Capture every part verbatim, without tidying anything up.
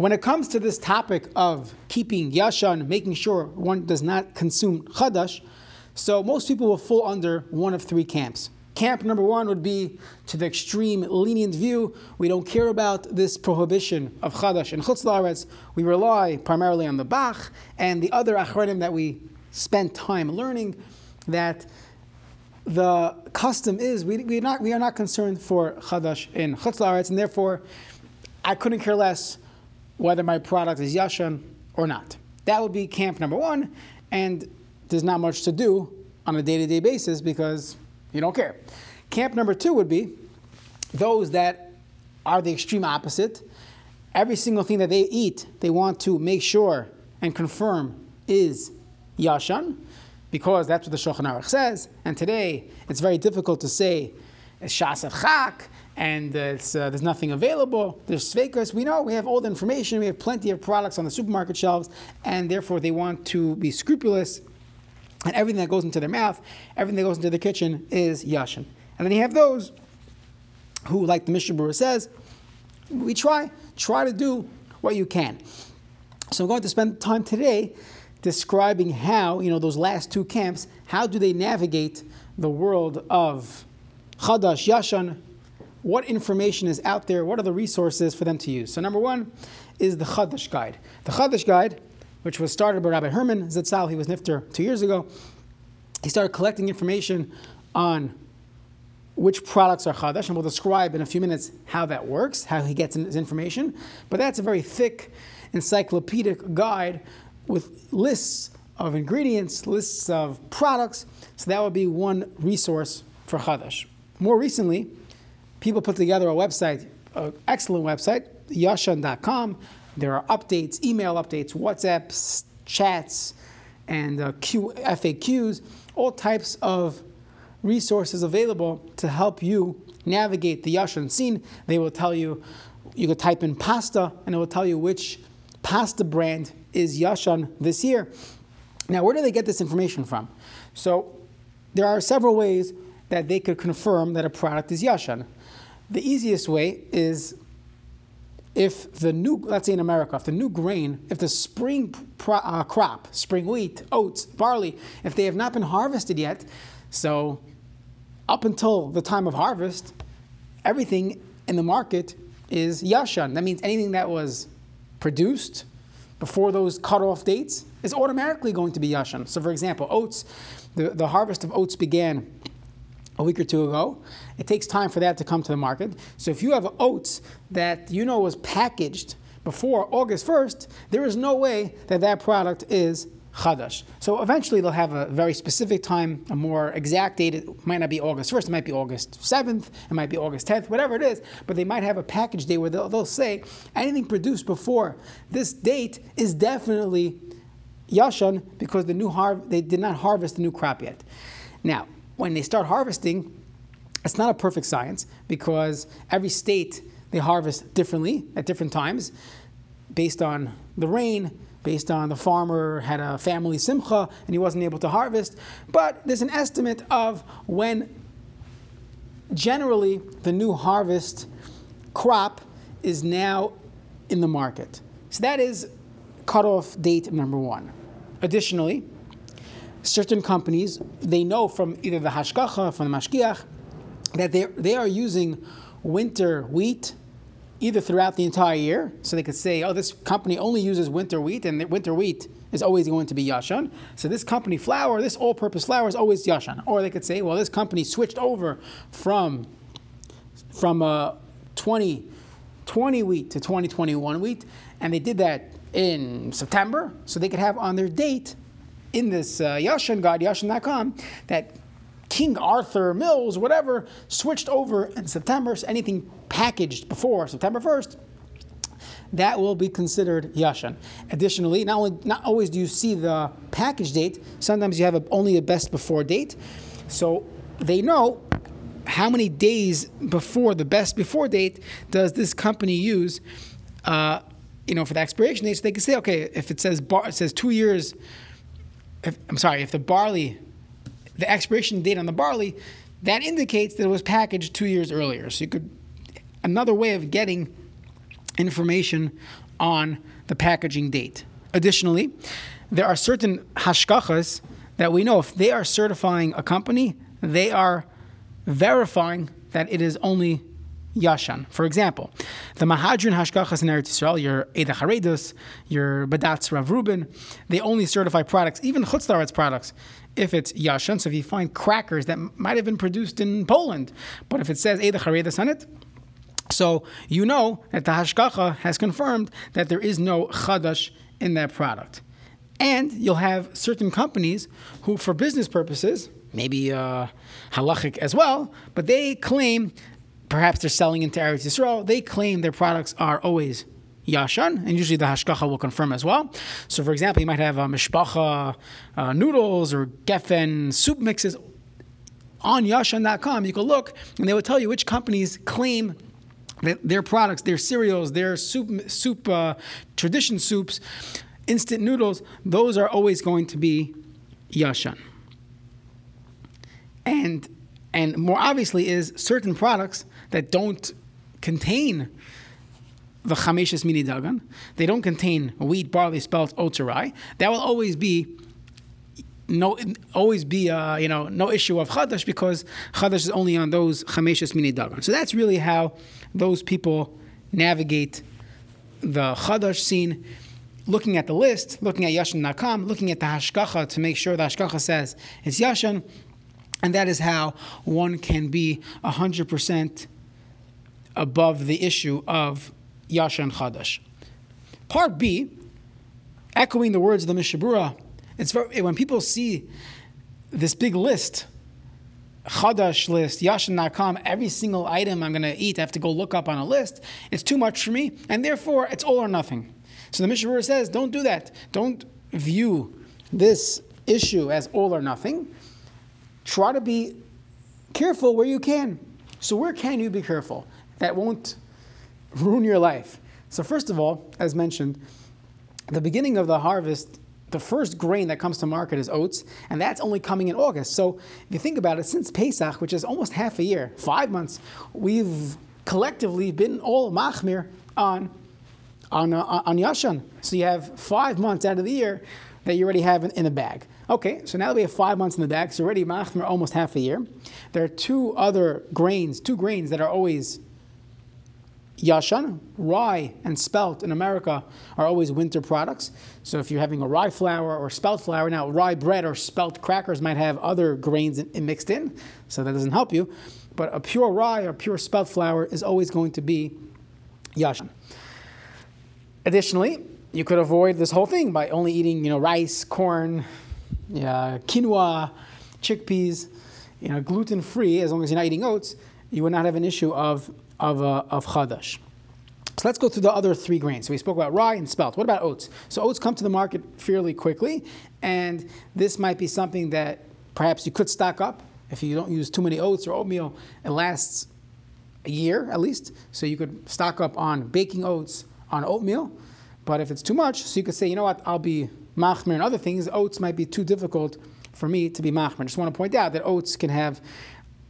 When it comes to this topic of keeping yashan, making sure one does not consume chadash, so most people will fall under one of three camps. Camp number one would be to the extreme lenient view. We don't care about this prohibition of chadash and chutz la'aretz. We rely primarily on the Bach and the other acharetim that we spent time learning, that the custom is we, we, not, we are not concerned for chadash and chutz la'aretz, and therefore I couldn't care less whether my product is yashan or not. That would be camp number one, and there's not much to do on a day-to-day basis because you don't care. Camp number two would be those that are the extreme opposite. Every single thing that they eat, they want to make sure and confirm is yashan, because that's what the Shulchan Aruch says, and today it's very difficult to say shas et chak, and it's, uh, there's nothing available, there's svakas. We know, we have all the information, we have plenty of products on the supermarket shelves, and therefore they want to be scrupulous, and everything that goes into their mouth, everything that goes into the kitchen is yashan. And then you have those who, like the Mishnah Berurah says, we try, try to do what you can. So I'm going to spend time today describing how, you know, those last two camps, how do they navigate the world of chadash, yashan, what information is out there, what are the resources for them to use. So number one is the Chadash Guide. The Chadash Guide, which was started by Rabbi Herman, Zatzal, he was Nifter two years ago, he started collecting information on which products are Chadash, and we'll describe in a few minutes how that works, how he gets his information. But that's a very thick, encyclopedic guide with lists of ingredients, lists of products, so that would be one resource for Chadash. More recently, people put together a website, an excellent website, yashan dot com. There are updates, email updates, WhatsApps, chats, and uh, Q, F A Qs, all types of resources available to help you navigate the yashan scene. They will tell you, you could type in pasta, and it will tell you which pasta brand is yashan this year. Now, where do they get this information from? So there are several ways that they could confirm that a product is yashan. The easiest way is if the new, let's say in America, if the new grain, if the spring pro, uh, crop, spring wheat, oats, barley, if they have not been harvested yet, so up until the time of harvest, everything in the market is yashan. That means anything that was produced before those cutoff dates is automatically going to be yashan. So for example, oats, the, the harvest of oats began a week or two ago. It takes time for that to come to the market. So if you have oats that you know was packaged before August first, there is no way that that product is chadash. So eventually they'll have a very specific time, a more exact date. It might not be August first, it might be August seventh, it might be August tenth, whatever it is, but they might have a package day where they'll, they'll say anything produced before this date is definitely yashan, because the new har- they did not harvest the new crop yet. Now, when they start harvesting, it's not a perfect science because every state they harvest differently at different times based on the rain, based on the farmer had a family simcha and he wasn't able to harvest. But there's an estimate of when generally the new harvest crop is now in the market. So that is cutoff date number one. Additionally, certain companies, they know from either the hashkacha, from the mashkiach, that they they are using winter wheat either throughout the entire year. So they could say, oh, this company only uses winter wheat, and the winter wheat is always going to be yashan. So this company flour, this all-purpose flour is always yashan. Or they could say, well, this company switched over from, from uh, twenty twenty wheat to twenty twenty-one wheat, and they did that in September. So they could have on their date in this uh, Yashan Guide, yashan dot com, that King Arthur Mills, whatever, switched over in September, so anything packaged before September first, that will be considered yashan. Additionally, not only, not always do you see the package date, sometimes you have a, only a best before date, so they know how many days before the best before date does this company use, uh, you know, for the expiration date, so they can say, okay, if it says bar, it says two years, If, I'm sorry, if the barley, the expiration date on the barley, that indicates that it was packaged two years earlier. So you could, another way of getting information on the packaging date. Additionally, there are certain hashkachas that we know if they are certifying a company, they are verifying that it is only yashan. For example, the Mahadrin Hashkacha in Eretz Yisrael, your Eidah Haredus, your Badatz Rav Rubin, they only certify products, even Chutz products, if it's yashan. So if you find crackers that might have been produced in Poland, but if it says Eidah Haredus on it, so you know that the Hashkacha has confirmed that there is no chadash in that product. And you'll have certain companies who, for business purposes, maybe uh, halachic as well, but they claim, perhaps they're selling into Eretz Yisrael, they claim their products are always yashan, and usually the hashkacha will confirm as well. So for example, you might have uh, mishpacha uh, noodles or gefen soup mixes. On yashan dot com, you can look, and they will tell you which companies claim that their products, their cereals, their soup, soup uh, tradition soups, instant noodles, those are always going to be yashan. And and more obviously is certain products that don't contain the chamishas minidagan, they don't contain wheat, barley, spelt, oats, or rye, that will always be no, always be uh, you know no issue of chadash, because chadash is only on those chamishas minidagan. So that's really how those people navigate the chadash scene, looking at the list, looking at yashan dot com, looking at the hashkacha to make sure the hashkacha says it's yashan. And that is how one can be one hundred percent above the issue of yashan chadash. Part B, echoing the words of the Mishnah Berurah, it's very, when people see this big list, chadash list, yashan dot com, every single item I'm going to eat, I have to go look up on a list, it's too much for me, and therefore it's all or nothing. So the Mishnah Berurah says, don't do that. Don't view this issue as all or nothing. Try to be careful where you can. So where can you be careful that won't ruin your life? So first of all, as mentioned, the beginning of the harvest, the first grain that comes to market is oats, and that's only coming in August. So if you think about it, since Pesach, which is almost half a year, five months, we've collectively been all machmir on, on, uh, on yashan. So you have five months out of the year that you already have in, in a bag. Okay, so now that we have five months in the bag, so already machmir almost half a year. There are two other grains, two grains that are always yashan. Rye and spelt in America are always winter products. So if you're having a rye flour or spelt flour, now rye bread or spelt crackers might have other grains in, in mixed in, so that doesn't help you. But a pure rye or pure spelt flour is always going to be yashan. Additionally, you could avoid this whole thing by only eating, you know, rice, corn, yeah, quinoa, chickpeas, you know, gluten-free. As long as you're not eating oats, you would not have an issue of of uh, of chadash. So let's go through the other three grains. So we spoke about rye and spelt. What about oats? So oats come to the market fairly quickly, and this might be something that perhaps you could stock up if you don't use too many oats or oatmeal. It lasts a year at least, so you could stock up on baking oats, on oatmeal. But if it's too much, so you could say, you know what, I'll be machmir and other things. Oats might be too difficult for me to be machmir. I just want to point out that oats can have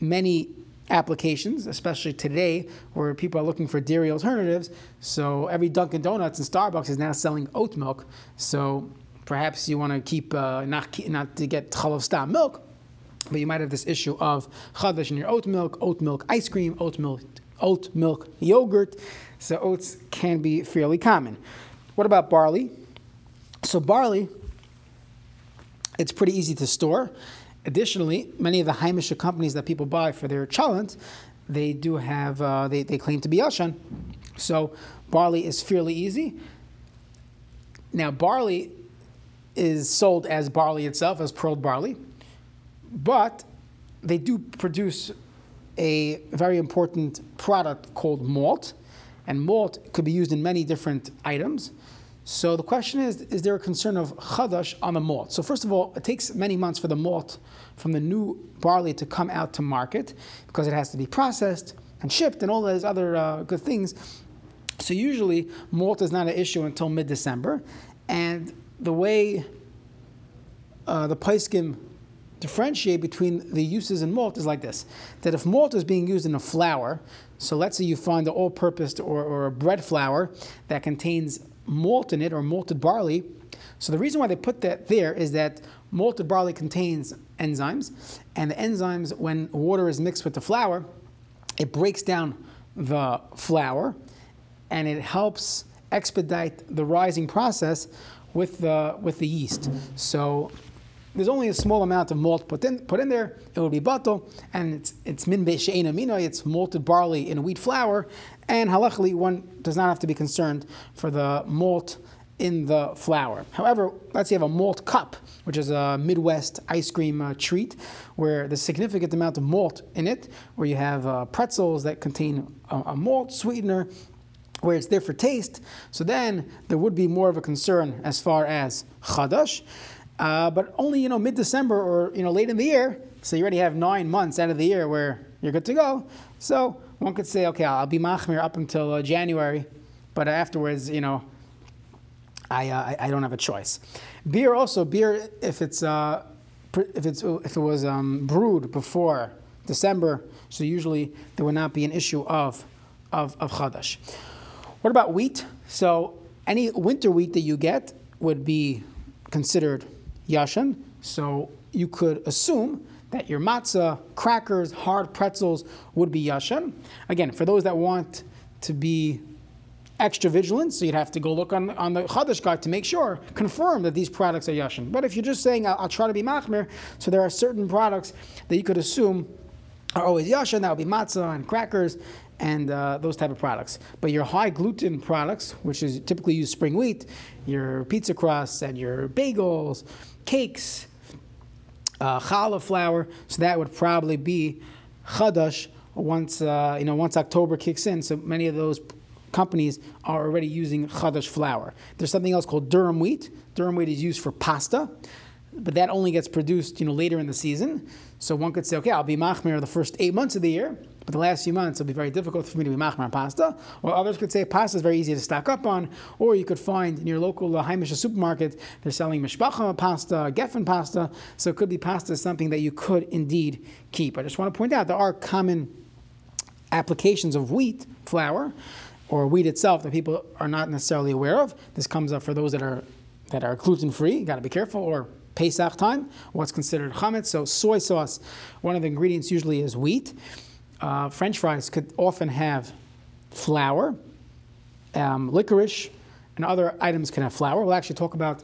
many applications, especially today where people are looking for dairy alternatives. So every Dunkin' Donuts and Starbucks is now selling oat milk. So perhaps you want to keep, uh, not, not to get chalent stam milk, but you might have this issue of chadash in your oat milk, oat milk ice cream, oat milk, oat milk yogurt. So oats can be fairly common. What about barley? So barley, it's pretty easy to store. Additionally, many of the Heimische companies that people buy for their chalent, they do have, uh, they, they claim to be yashan. So barley is fairly easy. Now barley is sold as barley itself, as pearled barley, but they do produce a very important product called malt, and malt could be used in many different items. So the question is, is there a concern of chadash on the malt? So first of all, it takes many months for the malt from the new barley to come out to market because it has to be processed and shipped and all those other uh, good things. So usually malt is not an issue until mid-December. And the way uh, the paiskim differentiate between the uses in malt is like this, that if malt is being used in a flour, so let's say you find an all-purpose or, or a bread flour that contains malt in it or malted barley, so the reason why they put that there is that malted barley contains enzymes, and the enzymes, when water is mixed with the flour, it breaks down the flour, and it helps expedite the rising process with the with the yeast. So there's only a small amount of malt put in put in there. It would be batel, and it's it's min be she'en amino. It's malted barley in wheat flour, and halachically one does not have to be concerned for the malt in the flour. However, let's say you have a malt cup, which is a Midwest ice cream uh, treat, where the significant amount of malt in it, where you have uh, pretzels that contain a, a malt sweetener, where it's there for taste. So then there would be more of a concern as far as chadash, uh, but only you know mid-December or you know late in the year. So you already have nine months out of the year where you're good to go. So one could say, okay, I'll be machmir up until uh, January, but afterwards, you know. I, uh, I I don't have a choice. Beer also beer if it's uh, if it's if it was um, brewed before December, so usually there would not be an issue of of of chadash. What about wheat? So any winter wheat that you get would be considered yashan. So you could assume that your matzah, crackers, hard pretzels would be yashan. Again, for those that want to be extra vigilance, so you'd have to go look on, on the Chadash Guide to make sure, confirm that these products are yashan. But if you're just saying, I'll, I'll try to be machmir, so there are certain products that you could assume are always yashan, that would be matzah and crackers and uh, those type of products. But your high gluten products, which is typically use spring wheat, your pizza crusts and your bagels, cakes, uh, challah flour, so that would probably be Chadash once, uh, you know, once October kicks in, so many of those companies are already using chadash flour. There's something else called durum wheat. Durum wheat is used for pasta, but that only gets produced, you know, later in the season. So one could say, okay, I'll be machmir the first eight months of the year, but the last few months it'll be very difficult for me to be machmir on pasta. Or others could say pasta is very easy to stock up on. Or you could find in your local uh, Heimische supermarket they're selling mishpacha pasta, geffen pasta. So it could be pasta is something that you could indeed keep. I just want to point out there are common applications of wheat flour or wheat itself that people are not necessarily aware of. This comes up for those that are that are gluten-free, got to be careful, or Pesach time, what's considered chametz. So soy sauce, one of the ingredients usually is wheat. Uh, French fries could often have flour. Um, licorice and other items can have flour. We'll actually talk about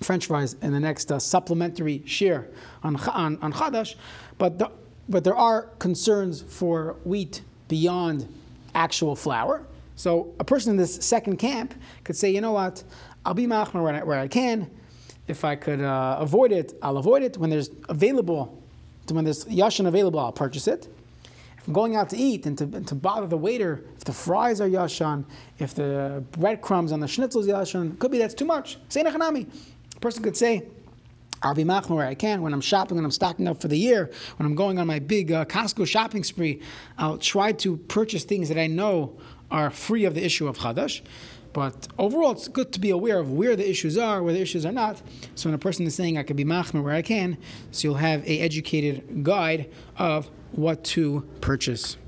French fries in the next uh, supplementary share on, on, on Chadash. But, the, but there are concerns for wheat beyond actual flour. So a person in this second camp could say, you know what, I'll be machmir where I, where I can. If I could uh, avoid it, I'll avoid it. When there's available, when there's yashan available, I'll purchase it. If I'm going out to eat and to, and to bother the waiter, if the fries are yashan, if the breadcrumbs on the schnitzel is yashan, could be that's too much. Say nachanami. A person could say, I'll be machmir where I can. When I'm shopping, when I'm stocking up for the year, when I'm going on my big uh, Costco shopping spree, I'll try to purchase things that I know are free of the issue of chadash. But overall, it's good to be aware of where the issues are, where the issues are not. So when a person is saying, I could be machmir where I can, so you'll have an educated guide of what to purchase.